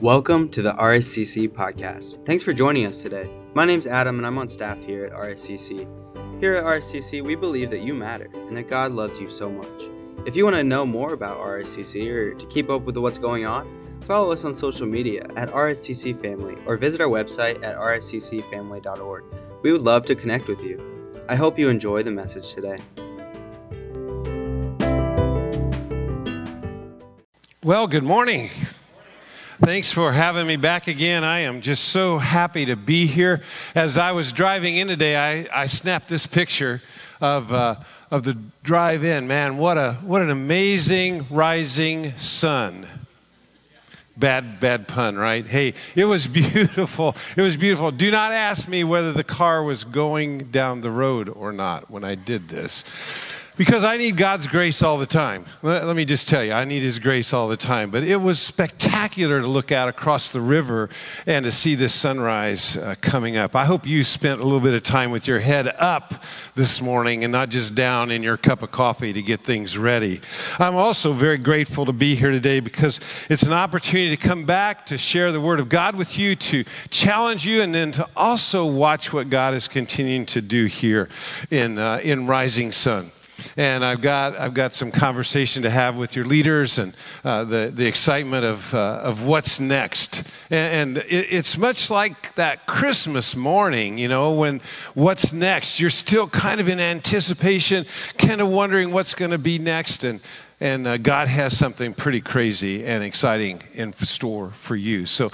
Welcome to the RSCC podcast. Thanks for joining us today. My name's Adam and I'm on staff here at RSCC. Here at RSCC, we believe that you matter and that God loves you so much. If you want to know more about RSCC or to keep up with what's going on, follow us on social media at RSCC Family or visit our website at rsccfamily.org. We would love to connect with you. I hope you enjoy the message today. Well, good morning. Thanks for having me back again. I am just so happy to be here. As I was driving in today, I snapped this picture of the drive-in. Man, what an amazing rising sun. Bad pun, right? Hey, it was beautiful. It was beautiful. Do not ask me whether the car was going down the road or not when I did this, because I need God's grace all the time. Let me just tell you, I need His grace all the time. But it was spectacular to look out across the river and to see this sunrise coming up. I hope you spent a little bit of time with your head up this morning and not just down in your cup of coffee to get things ready. I'm also very grateful to be here today because it's an opportunity to come back, to share the Word of God with you, to challenge you, and then to also watch what God is continuing to do here in Rising Sun. And I've got some conversation to have with your leaders and the excitement of what's next. And it's much like that Christmas morning, you know, when what's next? You're still kind of in anticipation, kind of wondering what's going to be next. And God has something pretty crazy and exciting in store for you. So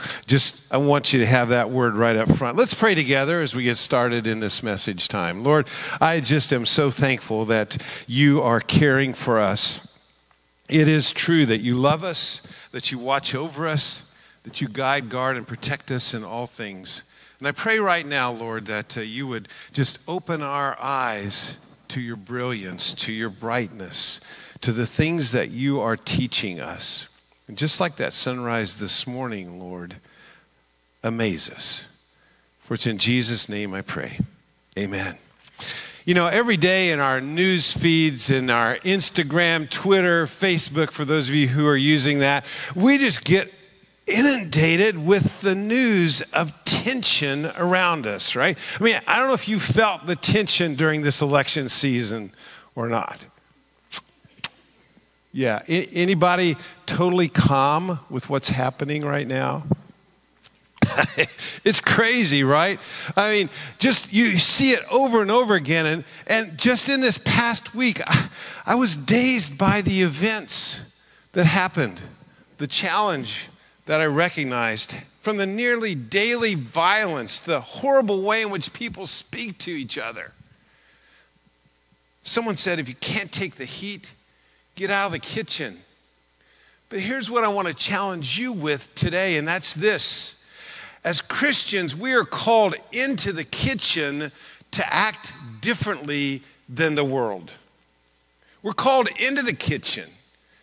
I want you to have that word right up front. Let's pray together as we get started in this message time. Lord, I just am so thankful that you are caring for us. It is true that you love us, that you watch over us, that you guide, guard, and protect us in all things. And I pray right now, Lord, that you would just open our eyes to your brilliance, to your brightness, to the things that you are teaching us. And just like that sunrise this morning, Lord, amaze us. For it's in Jesus' name I pray. Amen. You know, every day in our news feeds, in our Instagram, Twitter, Facebook, for those of you who are using that, we just get inundated with the news of tension around us, right? I mean, I don't know if you felt the tension during this election season or not. Yeah, anybody totally calm with what's happening right now? It's crazy, right? I mean, just you see it over and over again. And just in this past week, I was dazed by the events that happened, the challenge that I recognized from the nearly daily violence, the horrible way in which people speak to each other. Someone said, if you can't take the heat, get out of the kitchen. But here's what I want to challenge you with today, and that's this. As Christians, we are called into the kitchen to act differently than the world. We're called into the kitchen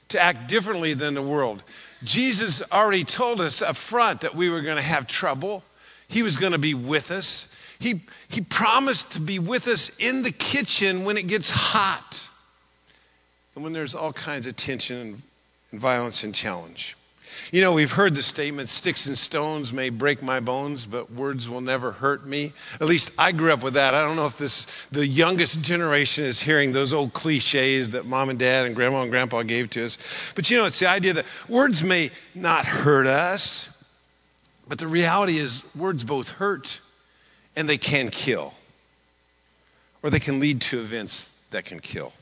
to act differently than the world. Jesus already told us up front that we were going to have trouble. He was going to be with us. He promised to be with us in the kitchen when it gets hot, and when there's all kinds of tension and violence and challenge. You know, we've heard the statement, sticks and stones may break my bones, but words will never hurt me. At least I grew up with that. I don't know if the youngest generation is hearing those old cliches that mom and dad and grandma and grandpa gave to us. But you know, it's the idea that words may not hurt us, but the reality is words both hurt and they can kill, or they can lead to events that can kill.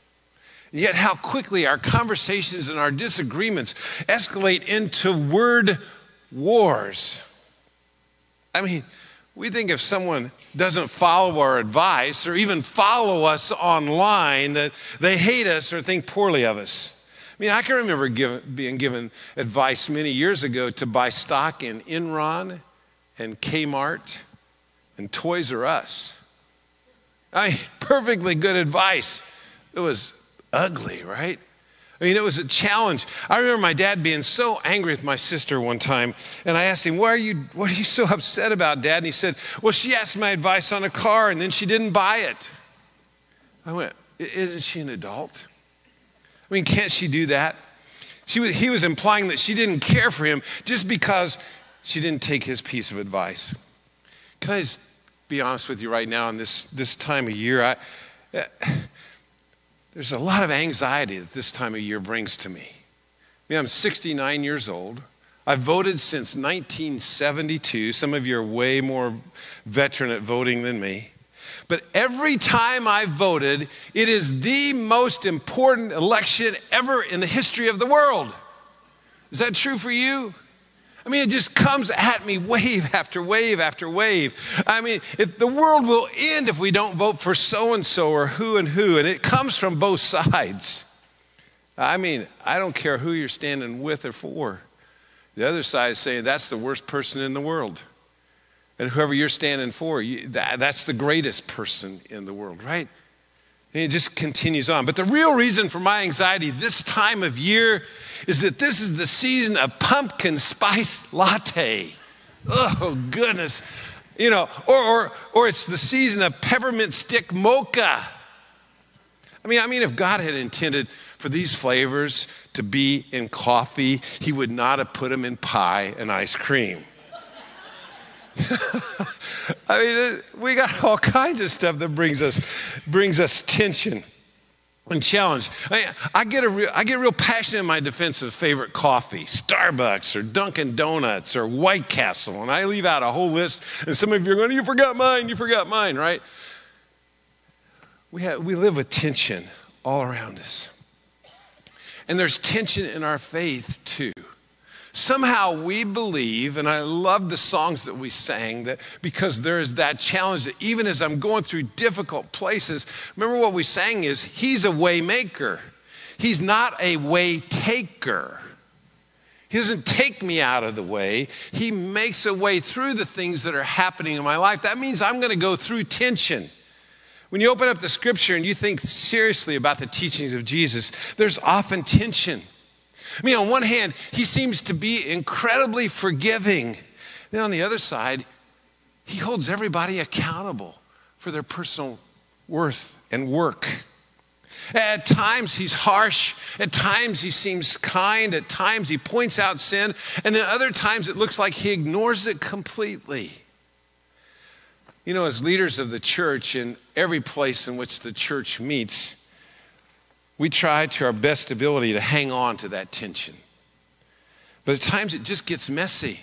Yet how quickly our conversations and our disagreements escalate into word wars. I mean, we think if someone doesn't follow our advice or even follow us online that they hate us or think poorly of us. I mean, I can remember being given advice many years ago to buy stock in Enron and Kmart and Toys R Us. I mean, perfectly good advice. It was ugly, right? I mean, it was a challenge. I remember my dad being so angry with my sister one time, and I asked him, what are you so upset about, Dad? And he said, well, she asked my advice on a car, and then she didn't buy it. I went, isn't she an adult? I mean, can't she do that? He was implying that she didn't care for him just because She didn't take his piece of advice. Can I just be honest with you right now in this time of year? There's a lot of anxiety that this time of year brings to me. I mean, I'm 69 years old. I've voted since 1972. Some of you are way more veteran at voting than me. But every time I voted, it is the most important election ever in the history of the world. Is that true for you? I mean, it just comes at me wave after wave after wave. I mean, if the world will end if we don't vote for so-and-so or who and who, and it comes from both sides. I mean, I don't care who you're standing with or for. The other side is saying that's the worst person in the world. And whoever you're standing for, that's the greatest person in the world, right? And it just continues on. But the real reason for my anxiety this time of year is that this is the season of pumpkin spice latte. Oh, goodness. You know, or it's the season of peppermint stick mocha. I mean, if God had intended for these flavors to be in coffee, he would not have put them in pie and ice cream. I mean, we got all kinds of stuff that brings us tension and challenge. I get real passionate in my defense of favorite coffee, Starbucks or Dunkin' Donuts or White Castle, and I leave out a whole list. And some of you are going, "You forgot mine," right? We live with tension all around us, and there's tension in our faith too. Somehow we believe, and I love the songs that we sang, that because there is that challenge that even as I'm going through difficult places, remember what we sang is, he's a way maker. He's not a way taker. He doesn't take me out of the way. He makes a way through the things that are happening in my life. That means I'm going to go through tension. When you open up the scripture and you think seriously about the teachings of Jesus, there's often tension. I mean, on one hand, he seems to be incredibly forgiving. Then on the other side, he holds everybody accountable for their personal worth and work. At times, he's harsh. At times, he seems kind. At times, he points out sin. And then other times, it looks like he ignores it completely. You know, as leaders of the church in every place in which the church meets, we try to our best ability to hang on to that tension. But at times it just gets messy.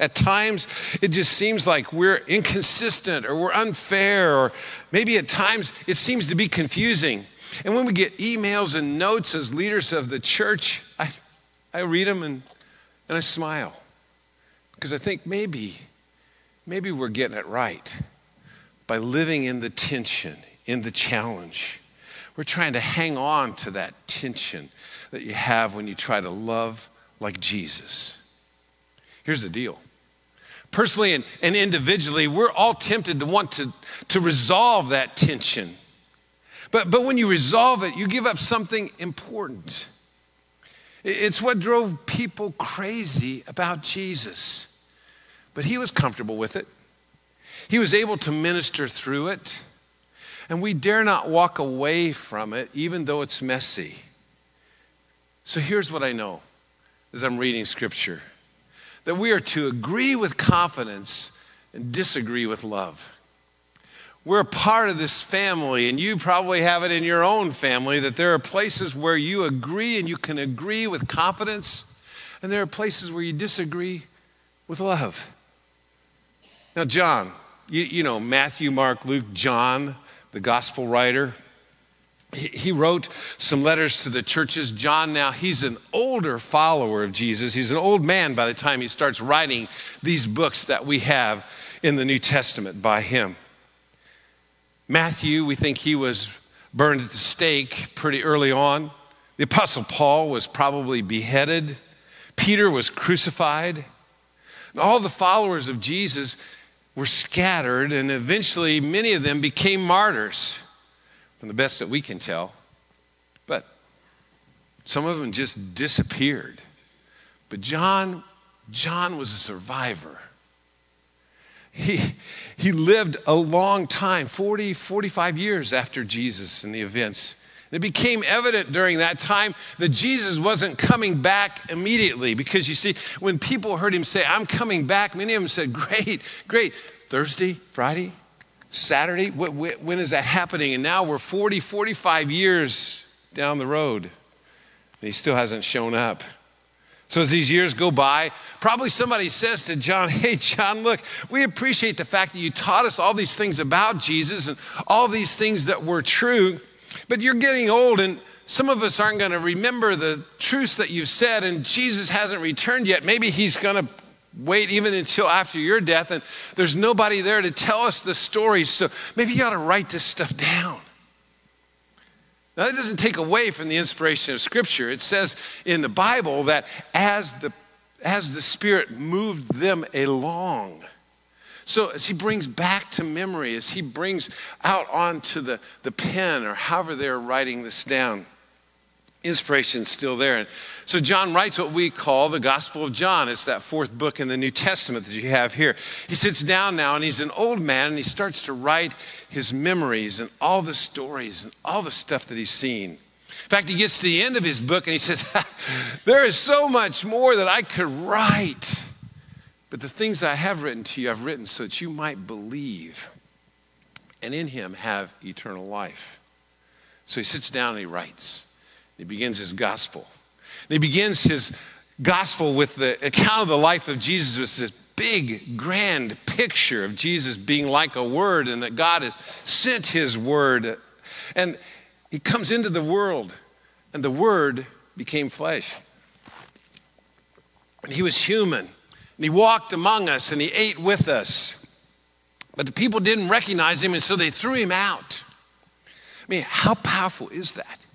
At times it just seems like we're inconsistent or we're unfair, or maybe at times it seems to be confusing. And when we get emails and notes as leaders of the church, I read them and I smile. Because I think maybe we're getting it right by living in the tension, in the challenge. We're trying to hang on to that tension that you have when you try to love like Jesus. Here's the deal. Personally and individually, we're all tempted to want to resolve that tension. But when you resolve it, you give up something important. It's what drove people crazy about Jesus. But he was comfortable with it. He was able to minister through it. And we dare not walk away from it, even though it's messy. So here's what I know as I'm reading Scripture, that we are to agree with confidence and disagree with love. We're a part of this family, and you probably have it in your own family, that there are places where you agree and you can agree with confidence, and there are places where you disagree with love. Now, John, you know, Matthew, Mark, Luke, John, the gospel writer, he wrote some letters to the churches. John now, he's an older follower of Jesus. He's an old man by the time he starts writing these books that we have in the New Testament by him. Matthew, we think he was burned at the stake pretty early on. The Apostle Paul was probably beheaded. Peter was crucified. And all the followers of Jesus were scattered, and eventually many of them became martyrs, from the best that we can tell. But some of them just disappeared. But John was a survivor. He lived a long time, 40, 45 years after Jesus and the events It became evident during that time that Jesus wasn't coming back immediately, because you see, when people heard him say, I'm coming back, many of them said, great, Thursday, Friday, Saturday, when is that happening? And now we're 40, 45 years down the road, and he still hasn't shown up. So as these years go by, probably somebody says to John, hey, John, look, we appreciate the fact that you taught us all these things about Jesus and all these things that were true, but you're getting old and some of us aren't going to remember the truths that you've said, and Jesus hasn't returned yet. Maybe he's going to wait even until after your death, and there's nobody there to tell us the stories, so maybe you ought to write this stuff down. Now, that doesn't take away from the inspiration of Scripture. It says in the Bible that as the Spirit moved them along, so as he brings back to memory, as he brings out onto the pen or however they're writing this down, inspiration's still there. And so John writes what we call the Gospel of John. It's that fourth book in the New Testament that you have here. He sits down now and he's an old man and he starts to write his memories and all the stories and all the stuff that he's seen. In fact, he gets to the end of his book and he says, there is so much more that I could write. But the things I have written to you, I've written so that you might believe and in him have eternal life. So he sits down and he writes. He begins his gospel. And he begins his gospel with the account of the life of Jesus. It's this big, grand picture of Jesus being like a word and that God has sent his word. And he comes into the world and the word became flesh. And he was human. And he walked among us and he ate with us. But the people didn't recognize him, and so they threw him out. I mean, how powerful is that?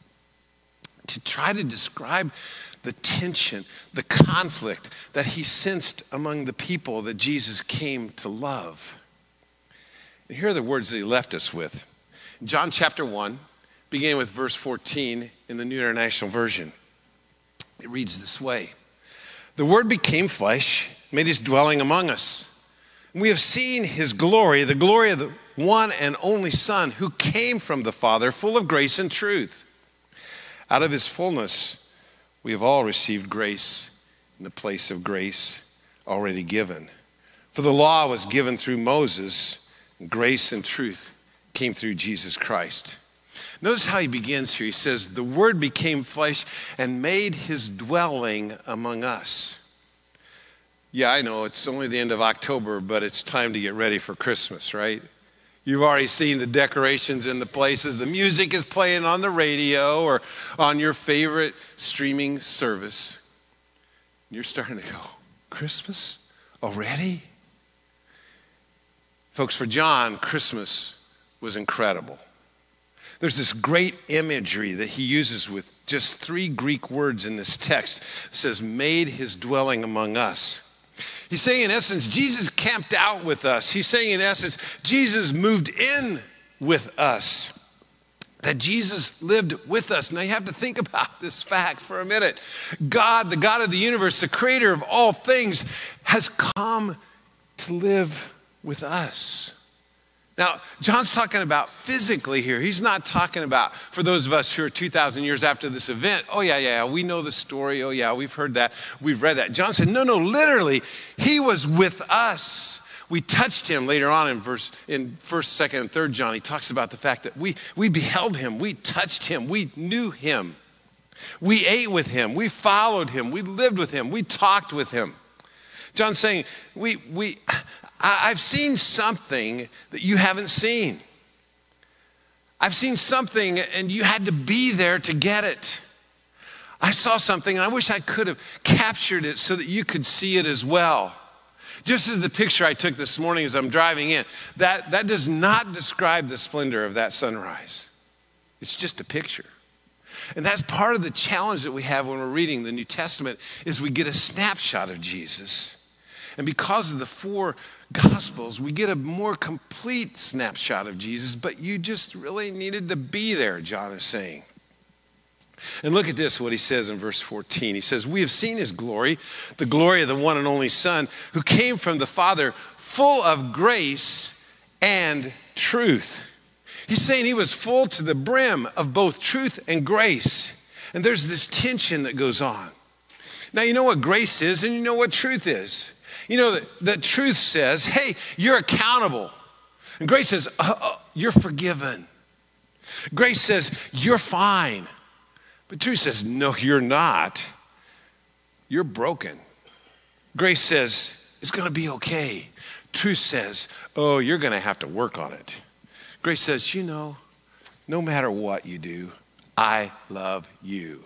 To try to describe the tension, the conflict that he sensed among the people that Jesus came to love. And here are the words that he left us with. John chapter 1, beginning with verse 14 in the New International Version. It reads this way. The Word became flesh, made his dwelling among us. We have seen his glory, the glory of the one and only Son who came from the Father, full of grace and truth. Out of his fullness, we have all received grace in the place of grace already given. For the law was given through Moses, and grace and truth came through Jesus Christ. Notice how he begins here. He says, the Word became flesh and made his dwelling among us. Yeah, I know, it's only the end of October, but it's time to get ready for Christmas, right? You've already seen the decorations in the places. The music is playing on the radio or on your favorite streaming service. You're starting to go, Christmas already? Folks, for John, Christmas was incredible. There's this great imagery that he uses with just three Greek words in this text. It says, made his dwelling among us. He's saying, in essence, Jesus camped out with us. He's saying, in essence, Jesus moved in with us. That Jesus lived with us. Now, you have to think about this fact for a minute. God, the God of the universe, the creator of all things, has come to live with us. Now, John's talking about physically here. He's not talking about, for those of us who are 2,000 years after this event, oh, yeah, we know the story. Oh, yeah, we've heard that. We've read that. John said, no, literally, he was with us. We touched him later on in 1st, 2nd, and 3rd John. He talks about the fact that we beheld him. We touched him. We knew him. We ate with him. We followed him. We lived with him. We talked with him. John's saying, I've seen something that you haven't seen. I've seen something and you had to be there to get it. I saw something and I wish I could have captured it so that you could see it as well. Just as the picture I took this morning as I'm driving in, that does not describe the splendor of that sunrise. It's just a picture. And that's part of the challenge that we have when we're reading the New Testament is we get a snapshot of Jesus. And because of the four Gospels, we get a more complete snapshot of Jesus, but you just really needed to be there, John is saying. And look at this, what he says in verse 14. He says, we have seen his glory, the glory of the one and only Son, who came from the Father, full of grace and truth. He's saying he was full to the brim of both truth and grace. And there's this tension that goes on. Now, you know what grace is and you know what truth is. You know that truth says, hey, you're accountable. And grace says, you're forgiven. Grace says, you're fine. But truth says, no, you're not. You're broken. Grace says, it's going to be okay. Truth says, oh, you're going to have to work on it. Grace says, you know, no matter what you do, I love you.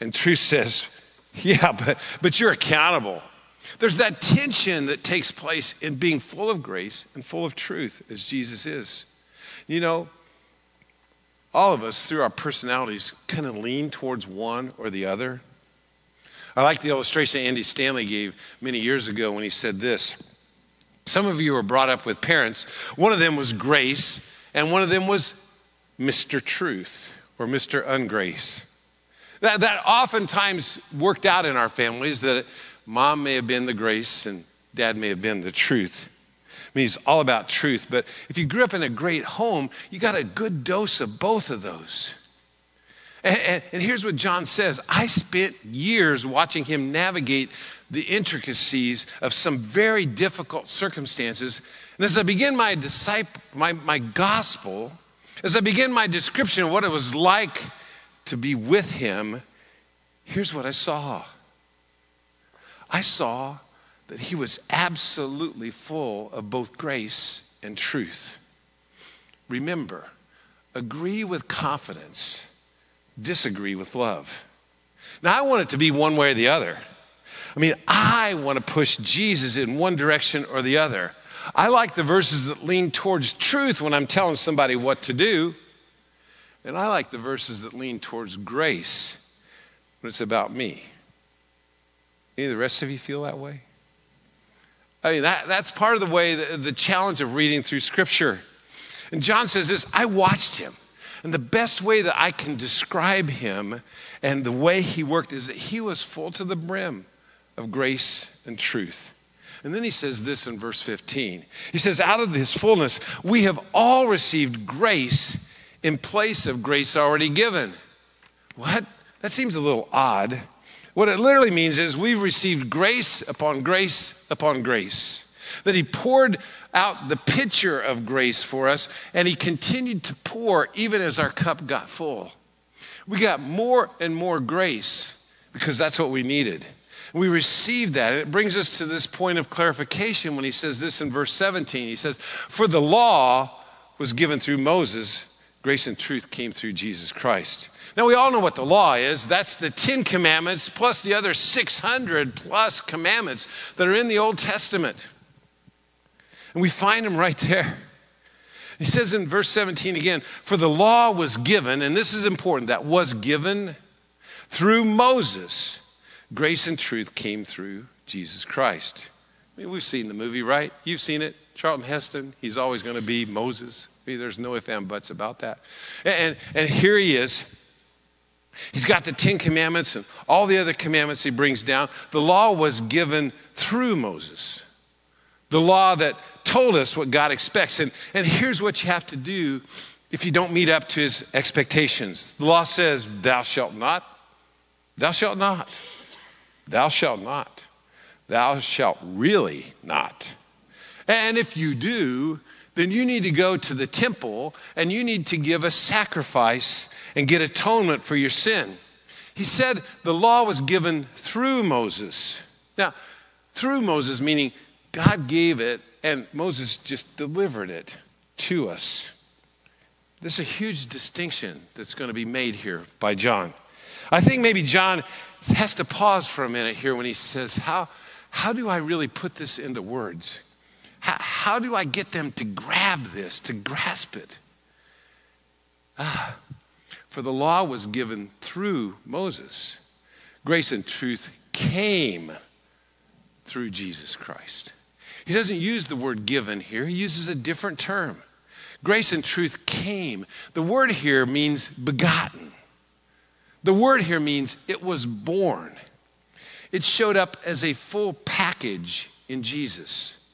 And truth says, yeah, but you're accountable. There's that tension that takes place in being full of grace and full of truth as Jesus is. You know, all of us through our personalities kind of lean towards one or the other. I like the illustration Andy Stanley gave many years ago when he said this. Some of you were brought up with parents. One of them was grace, and one of them was Mr. Truth or Mr. Ungrace. That oftentimes worked out in our families, that mom may have been the grace and dad may have been the truth. I mean, it's all about truth, but if you grew up in a great home, you got a good dose of both of those. And here's what John says. I spent years watching him navigate the intricacies of some very difficult circumstances. And as I begin my gospel, as I begin my description of what it was like to be with him, here's what I saw. I saw that he was absolutely full of both grace and truth. Remember, agree with confidence. Disagree with love. Now, I want it to be one way or the other. I mean, I want to push Jesus in one direction or the other. I like the verses that lean towards truth when I'm telling somebody what to do. And I like the verses that lean towards grace when it's about me. Any of the rest of you feel that way? I mean, that's part of the way, the challenge of reading through Scripture. And John says this, I watched him. And the best way that I can describe him and the way he worked is that he was full to the brim of grace and truth. And then he says this in verse 15. He says, out of his fullness, we have all received grace in place of grace already given. What? That seems a little odd. What it literally means is we've received grace upon grace upon grace. That he poured out the pitcher of grace for us, and he continued to pour even as our cup got full. We got more and more grace because that's what we needed. We received that. It brings us to this point of clarification when he says this in verse 17. He says, for the law was given through Moses, grace and truth came through Jesus Christ. Now, we all know what the law is. That's the 10 commandments plus the other 600 plus commandments that are in the Old Testament. And we find him right there. He says in verse 17 again, for the law was given, and this is important, that was given through Moses. Grace and truth came through Jesus Christ. I mean, we've seen the movie, right? You've seen it. Charlton Heston, he's always going to be Moses. I mean, there's no ifs, ands, buts about that. And here he is. He's got the 10 commandments and all the other commandments he brings down. The law was given through Moses. The law that told us what God expects. And here's what you have to do if you don't meet up to his expectations. The law says, thou shalt not, thou shalt not, thou shalt not, thou shalt really not. And if you do, then you need to go to the temple and you need to give a sacrifice and get atonement for your sin. He said the law was given through Moses. Now, through Moses meaning God gave it, and Moses just delivered it to us. There's a huge distinction that's going to be made here by John. I think maybe John has to pause for a minute here when he says, how do I really put this into words? How do I get them to grab this, to grasp it? For the law was given through Moses. Grace and truth came through Jesus Christ. He doesn't use the word given here. He uses a different term. Grace and truth came. The word here means begotten. The word here means it was born. It showed up as a full package in Jesus,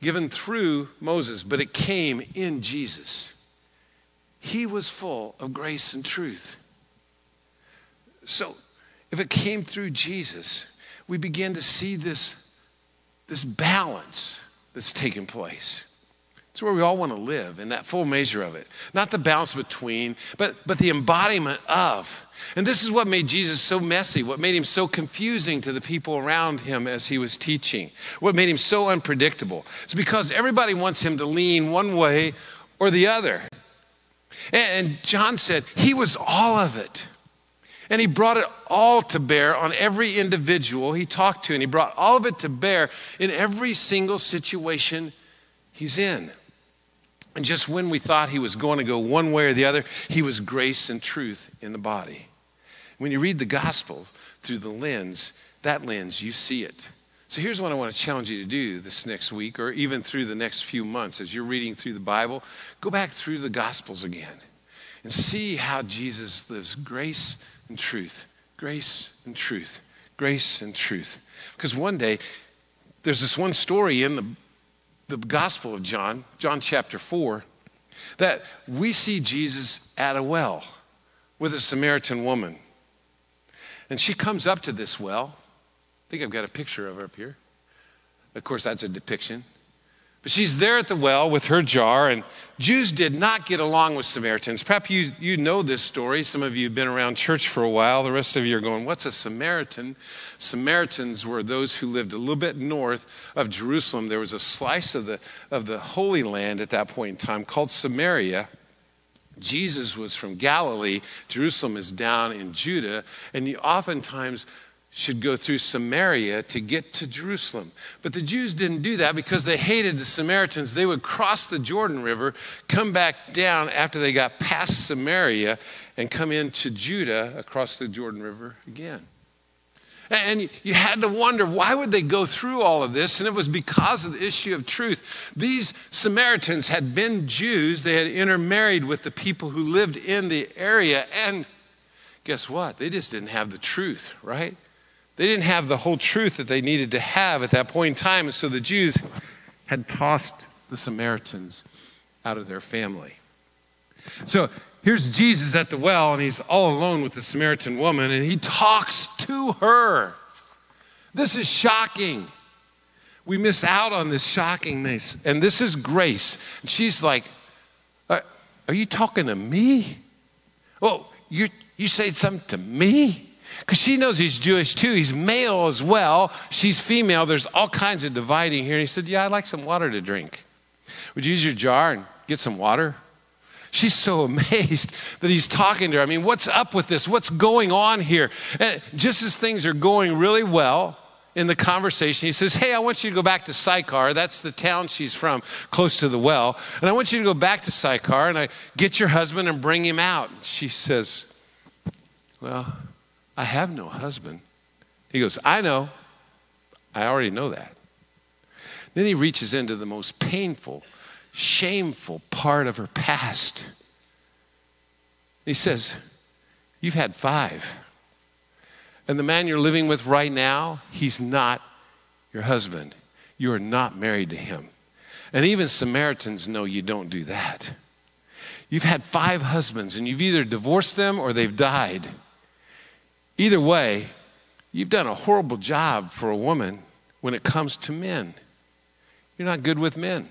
given through Moses, but it came in Jesus. He was full of grace and truth. So if it came through Jesus, we begin to see this balance that's taking place. It's where we all want to live, in that full measure of it. Not the balance between, but the embodiment of. And this is what made Jesus so messy, what made him so confusing to the people around him as he was teaching, what made him so unpredictable. It's because everybody wants him to lean one way or the other. And John said he was all of it. And he brought it all to bear on every individual he talked to. And he brought all of it to bear in every single situation he's in. And just when we thought he was going to go one way or the other, he was grace and truth in the body. When you read the Gospels through the lens, that lens, you see it. So here's what I want to challenge you to do this next week, or even through the next few months as you're reading through the Bible. Go back through the Gospels again and see how Jesus lives grace and truth, grace and truth, grace and truth. Because one day, there's this one story in the Gospel of John, John chapter 4, that we see Jesus at a well with a Samaritan woman. And she comes up to this well. I think I've got a picture of her up here. Of course, that's a depiction. But she's there at the well with her jar, and Jews did not get along with Samaritans. Perhaps you know this story. Some of you have been around church for a while. The rest of you are going, what's a Samaritan? Samaritans were those who lived a little bit north of Jerusalem. There was a slice of the Holy Land at that point in time called Samaria. Jesus was from Galilee. Jerusalem is down in Judah, and you oftentimes should go through Samaria to get to Jerusalem. But the Jews didn't do that because they hated the Samaritans. They would cross the Jordan River, come back down after they got past Samaria, and come into Judah across the Jordan River again. And you had to wonder, why would they go through all of this? And it was because of the issue of truth. These Samaritans had been Jews. They had intermarried with the people who lived in the area. And guess what? They just didn't have the truth, right? They didn't have the whole truth that they needed to have at that point in time. And so the Jews had tossed the Samaritans out of their family. So here's Jesus at the well, and he's all alone with the Samaritan woman, and he talks to her. This is shocking. We miss out on this shockingness. And this is grace. And she's like, are you talking to me? Well, you said something to me? Because she knows he's Jewish too. He's male as well. She's female. There's all kinds of dividing here. And he said, yeah, I'd like some water to drink. Would you use your jar and get some water? She's so amazed that he's talking to her. I mean, what's up with this? What's going on here? And just as things are going really well in the conversation, he says, hey, I want you to go back to Sychar. That's the town she's from, close to the well. And I want you to go back to Sychar and I get your husband and bring him out. And she says, well, I have no husband. He goes, I know. I already know that. Then he reaches into the most painful, shameful part of her past. He says, you've had 5. And the man you're living with right now, he's not your husband. You are not married to him. And even Samaritans know you don't do that. You've had 5 husbands, and you've either divorced them or they've died. Either way, you've done a horrible job for a woman when it comes to men. You're not good with men.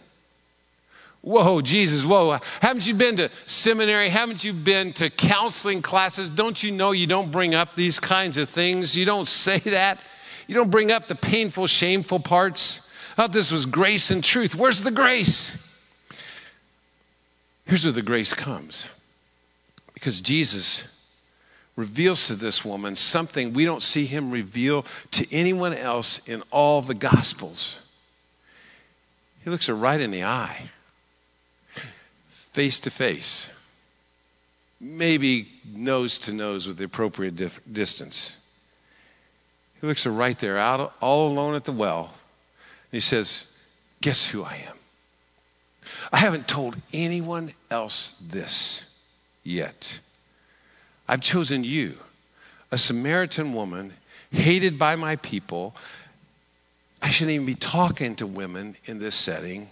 Whoa, Jesus, whoa. Haven't you been to seminary? Haven't you been to counseling classes? Don't you know you don't bring up these kinds of things? You don't say that. You don't bring up the painful, shameful parts. I thought this was grace and truth. Where's the grace? Here's where the grace comes. Because Jesus reveals to this woman something we don't see him reveal to anyone else in all the Gospels. He looks her right in the eye, face to face, maybe nose to nose with the appropriate distance. He looks her right there, out all alone at the well, and he says, guess who I am? I haven't told anyone else this yet. I've chosen you, a Samaritan woman, hated by my people. I shouldn't even be talking to women in this setting.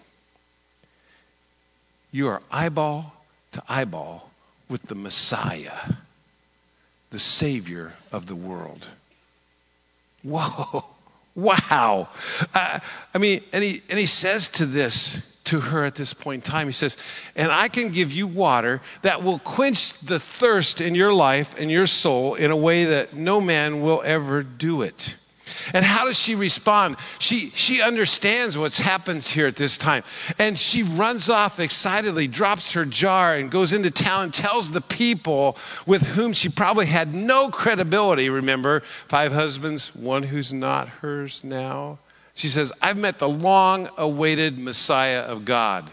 You are eyeball to eyeball with the Messiah, the Savior of the world. Whoa, wow. And he says to her at this point in time, he says, and I can give you water that will quench the thirst in your life and your soul in a way that no man will ever do it. And how does she respond? She understands what happens here at this time. And she runs off excitedly, drops her jar, and goes into town and tells the people with whom she probably had no credibility. Remember, 5 husbands, one who's not hers now. She says, I've met the long-awaited Messiah of God.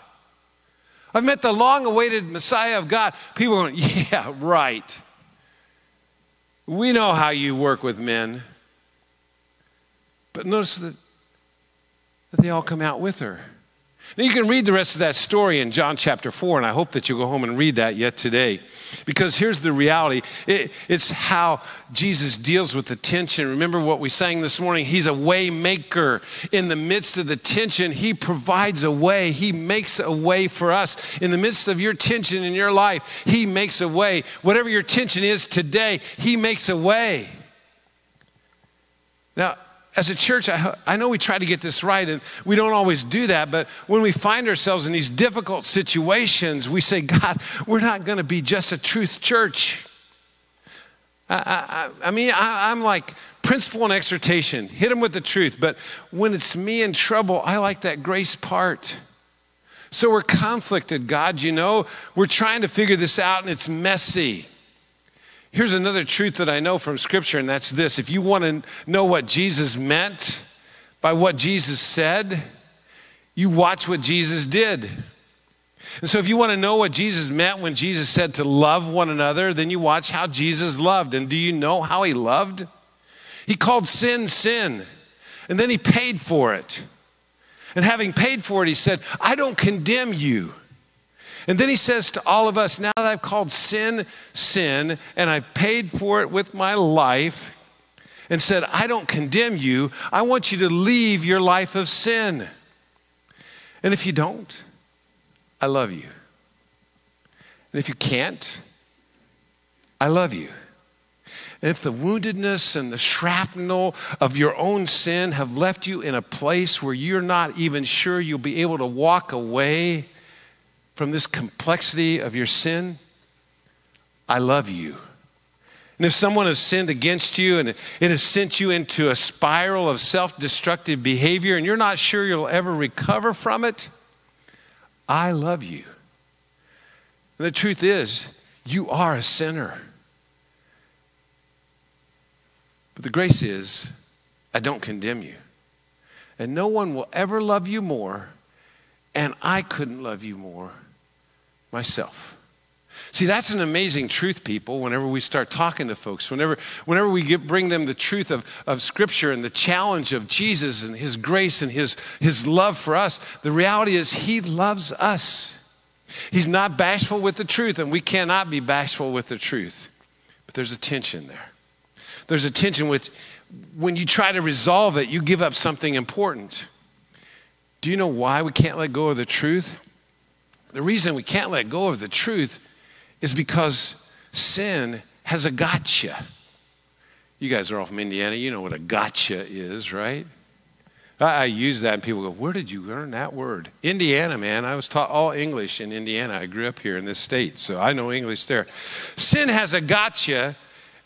I've met the long-awaited Messiah of God. People are going, yeah, right. We know how you work with men. But notice that they all come out with her. Now, you can read the rest of that story in John chapter 4, and I hope that you'll go home and read that yet today. Because here's the reality. It's how Jesus deals with the tension. Remember what we sang this morning? He's a way maker. In the midst of the tension, he provides a way. He makes a way for us. In the midst of your tension in your life, he makes a way. Whatever your tension is today, he makes a way. Now, as a church, I know we try to get this right, and we don't always do that, but when we find ourselves in these difficult situations, we say, God, we're not going to be just a truth church. I'm like principle and exhortation. Hit them with the truth, but when it's me in trouble, I like that grace part. So we're conflicted, God, you know. We're trying to figure this out, and it's messy. Here's another truth that I know from Scripture, and that's this. If you want to know what Jesus meant by what Jesus said, you watch what Jesus did. And so if you want to know what Jesus meant when Jesus said to love one another, then you watch how Jesus loved. And do you know how he loved? He called sin, sin, and then he paid for it. And having paid for it, he said, I don't condemn you. And then he says to all of us, now that I've called sin, sin, and I've paid for it with my life, and said, I don't condemn you, I want you to leave your life of sin. And if you don't, I love you. And if you can't, I love you. And if the woundedness and the shrapnel of your own sin have left you in a place where you're not even sure you'll be able to walk away from this complexity of your sin, I love you. And if someone has sinned against you and it has sent you into a spiral of self-destructive behavior and you're not sure you'll ever recover from it, I love you. And the truth is, you are a sinner. But the grace is, I don't condemn you. And no one will ever love you more, and I couldn't love you more myself. See, that's an amazing truth, people, whenever we start talking to folks, whenever we bring them the truth of Scripture and the challenge of Jesus and his grace and his love for us, the reality is he loves us. He's not bashful with the truth, and we cannot be bashful with the truth. But there's a tension there. There's a tension with when you try to resolve it, you give up something important. Do you know why we can't let go of the truth? The reason we can't let go of the truth is because sin has a gotcha. You guys are all from Indiana. You know what a gotcha is, right? I use that and people go, where did you learn that word? Indiana, man. I was taught all English in Indiana. I grew up here in this state, so I know English there. Sin has a gotcha,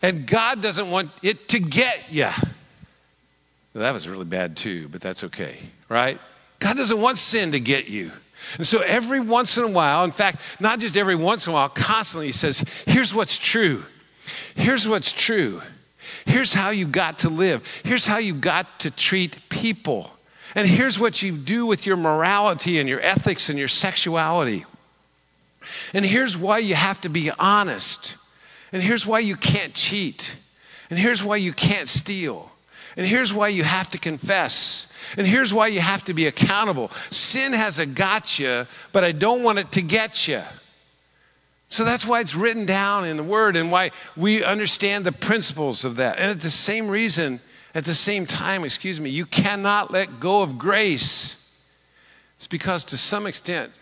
and God doesn't want it to get you. Now, that was really bad too, but that's okay, right? God doesn't want sin to get you. And so every once in a while, in fact, not just every once in a while, constantly he says, here's what's true. Here's what's true. Here's how you got to live. Here's how you got to treat people. And here's what you do with your morality and your ethics and your sexuality. And here's why you have to be honest. And here's why you can't cheat. And here's why you can't steal. And here's why you have to confess. And here's why you have to be accountable. Sin has a gotcha, but I don't want it to get you. So that's why it's written down in the Word and why we understand the principles of that. And at the same time, you cannot let go of grace. It's because to some extent,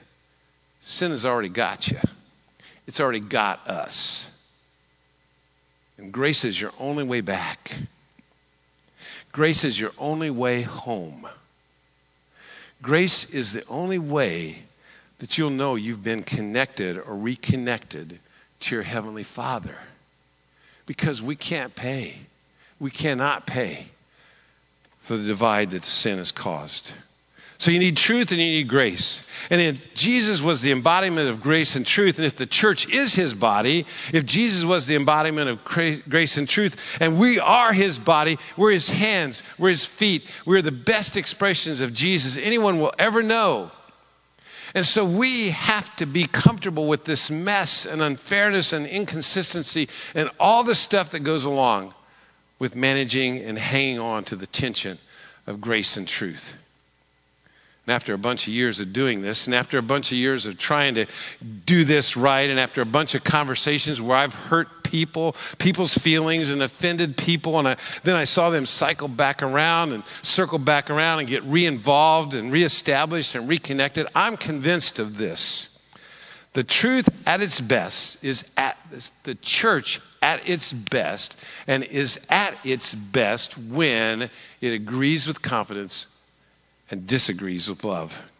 sin has already got you. It's already got us. And grace is your only way back. Grace is your only way home. Grace is the only way that you'll know you've been connected or reconnected to your Heavenly Father. Because we can't pay. We cannot pay for the divide that sin has caused. So you need truth and you need grace. And if Jesus was the embodiment of grace and truth, and if the church is his body, if Jesus was the embodiment of grace and truth, and we are his body, we're his hands, we're his feet, we're the best expressions of Jesus anyone will ever know. And so we have to be comfortable with this mess and unfairness and inconsistency and all the stuff that goes along with managing and hanging on to the tension of grace and truth. And after a bunch of years of doing this, and after a bunch of years of trying to do this right, and after a bunch of conversations where I've hurt people, people's feelings, and offended people, and then I saw them cycle back around and circle back around and get re-involved and reestablished and reconnected, I'm convinced of this. The truth at its best is at the church at its best, and is at its best when it agrees with confidence and disagrees with love.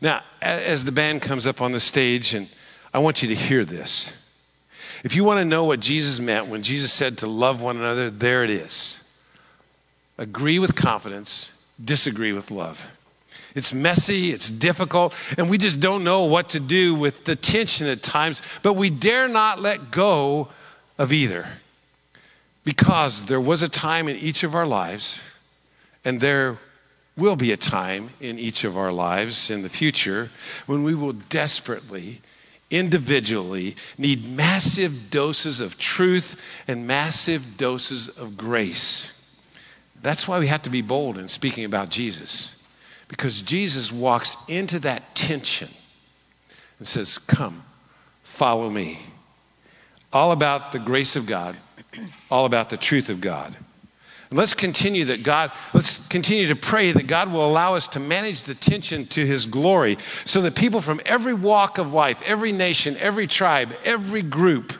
Now, as the band comes up on the stage, and I want you to hear this. If you want to know what Jesus meant when Jesus said to love one another, there it is. Agree with confidence, disagree with love. It's messy, it's difficult, and we just don't know what to do with the tension at times, but we dare not let go of either, because there was a time in each of our lives, and there will be a time in each of our lives in the future when we will desperately, individually, need massive doses of truth and massive doses of grace. That's why we have to be bold in speaking about Jesus, because Jesus walks into that tension and says, come, follow me. All about the grace of God, all about the truth of God. And let's continue to pray that God will allow us to manage the tension to his glory, so that people from every walk of life, every nation, every tribe, every group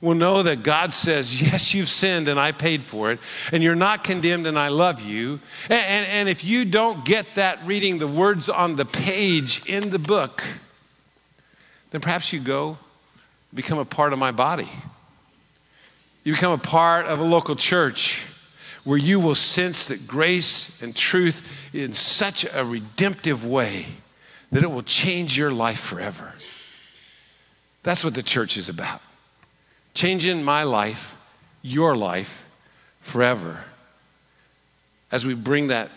will know that God says, yes, you've sinned and I paid for it, and you're not condemned and I love you. And if you don't get that reading the words on the page in the book, then perhaps you go become a part of my body. You become a part of a local church, where you will sense that grace and truth in such a redemptive way that it will change your life forever. That's what the church is about. Changing my life, your life, forever, as we bring that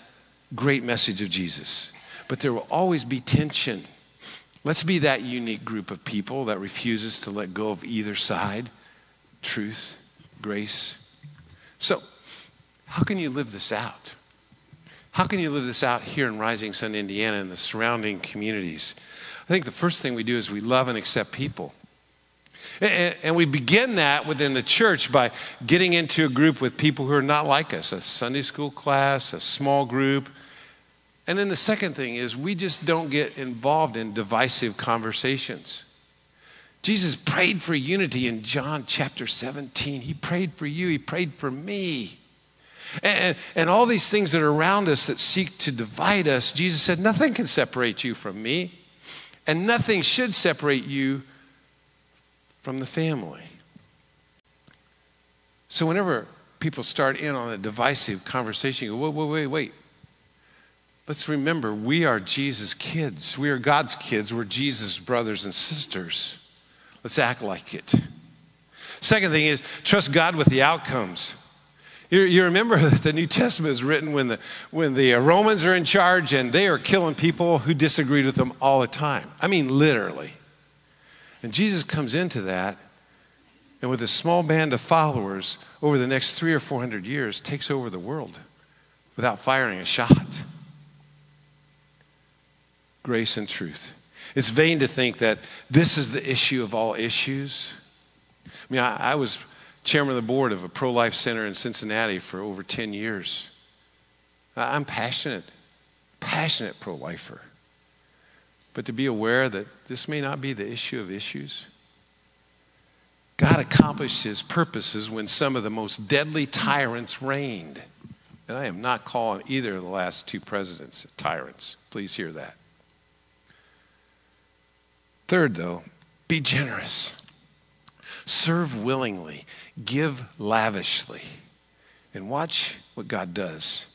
great message of Jesus. But there will always be tension. Let's be that unique group of people that refuses to let go of either side, truth, grace. So, how can you live this out? How can you live this out here in Rising Sun, Indiana, and the surrounding communities? I think the first thing we do is we love and accept people. And we begin that within the church by getting into a group with people who are not like us, a Sunday school class, a small group. And then the second thing is we just don't get involved in divisive conversations. Jesus prayed for unity in John chapter 17. He prayed for you. He prayed for me. And all these things that are around us that seek to divide us, Jesus said, nothing can separate you from me, and nothing should separate you from the family. So whenever people start in on a divisive conversation, you go, wait. Let's remember, we are Jesus' kids. We are God's kids. We're Jesus' brothers and sisters. Let's act like it. Second thing is, trust God with the outcomes. You remember that the New Testament is written when the Romans are in charge, and they are killing people who disagreed with them all the time. I mean, literally. And Jesus comes into that, and with a small band of followers over the next 300 or 400 years, takes over the world without firing a shot. Grace and truth. It's vain to think that this is the issue of all issues. I mean, I was chairman of the board of a pro-life center in Cincinnati for over 10 years. I'm passionate pro-lifer. but to be aware that this may not be the issue of issues. God accomplished his purposes when some of the most deadly tyrants reigned. And I am not calling either of the last two presidents tyrants. Please hear that. Third, though, be generous. Serve willingly. Give lavishly. And watch what God does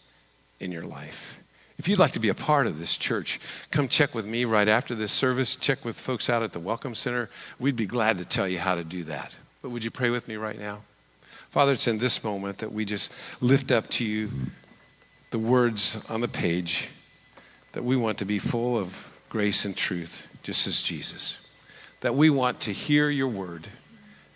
in your life. If you'd like to be a part of this church, come check with me right after this service. Check with folks out at the Welcome Center. We'd be glad to tell you how to do that. But would you pray with me right now? Father, it's in this moment that we just lift up to you the words on the page that we want to be full of grace and truth, just as Jesus. That we want to hear your word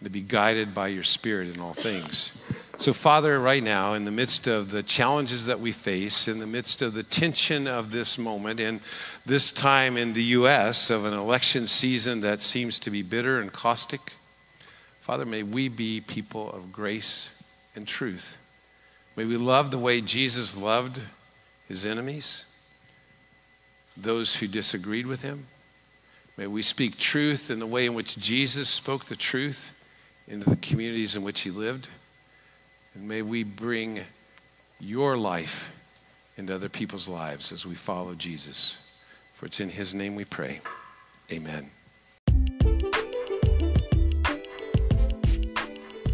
and to be guided by your Spirit in all things. So, Father, right now, in the midst of the challenges that we face, in the midst of the tension of this moment, and this time in the U.S. of an election season that seems to be bitter and caustic, Father, may we be people of grace and truth. May we love the way Jesus loved his enemies, those who disagreed with him. May we speak truth in the way in which Jesus spoke the truth into the communities in which he lived. And may we bring your life into other people's lives as we follow Jesus. For it's in his name we pray. Amen.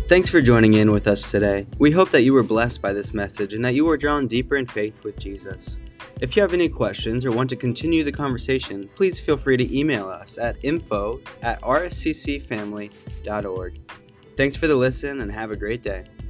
Thanks for joining in with us today. We hope that you were blessed by this message and that you were drawn deeper in faith with Jesus. If you have any questions or want to continue the conversation, please feel free to email us at info@rsccfamily.org. Thanks for the listen and have a great day.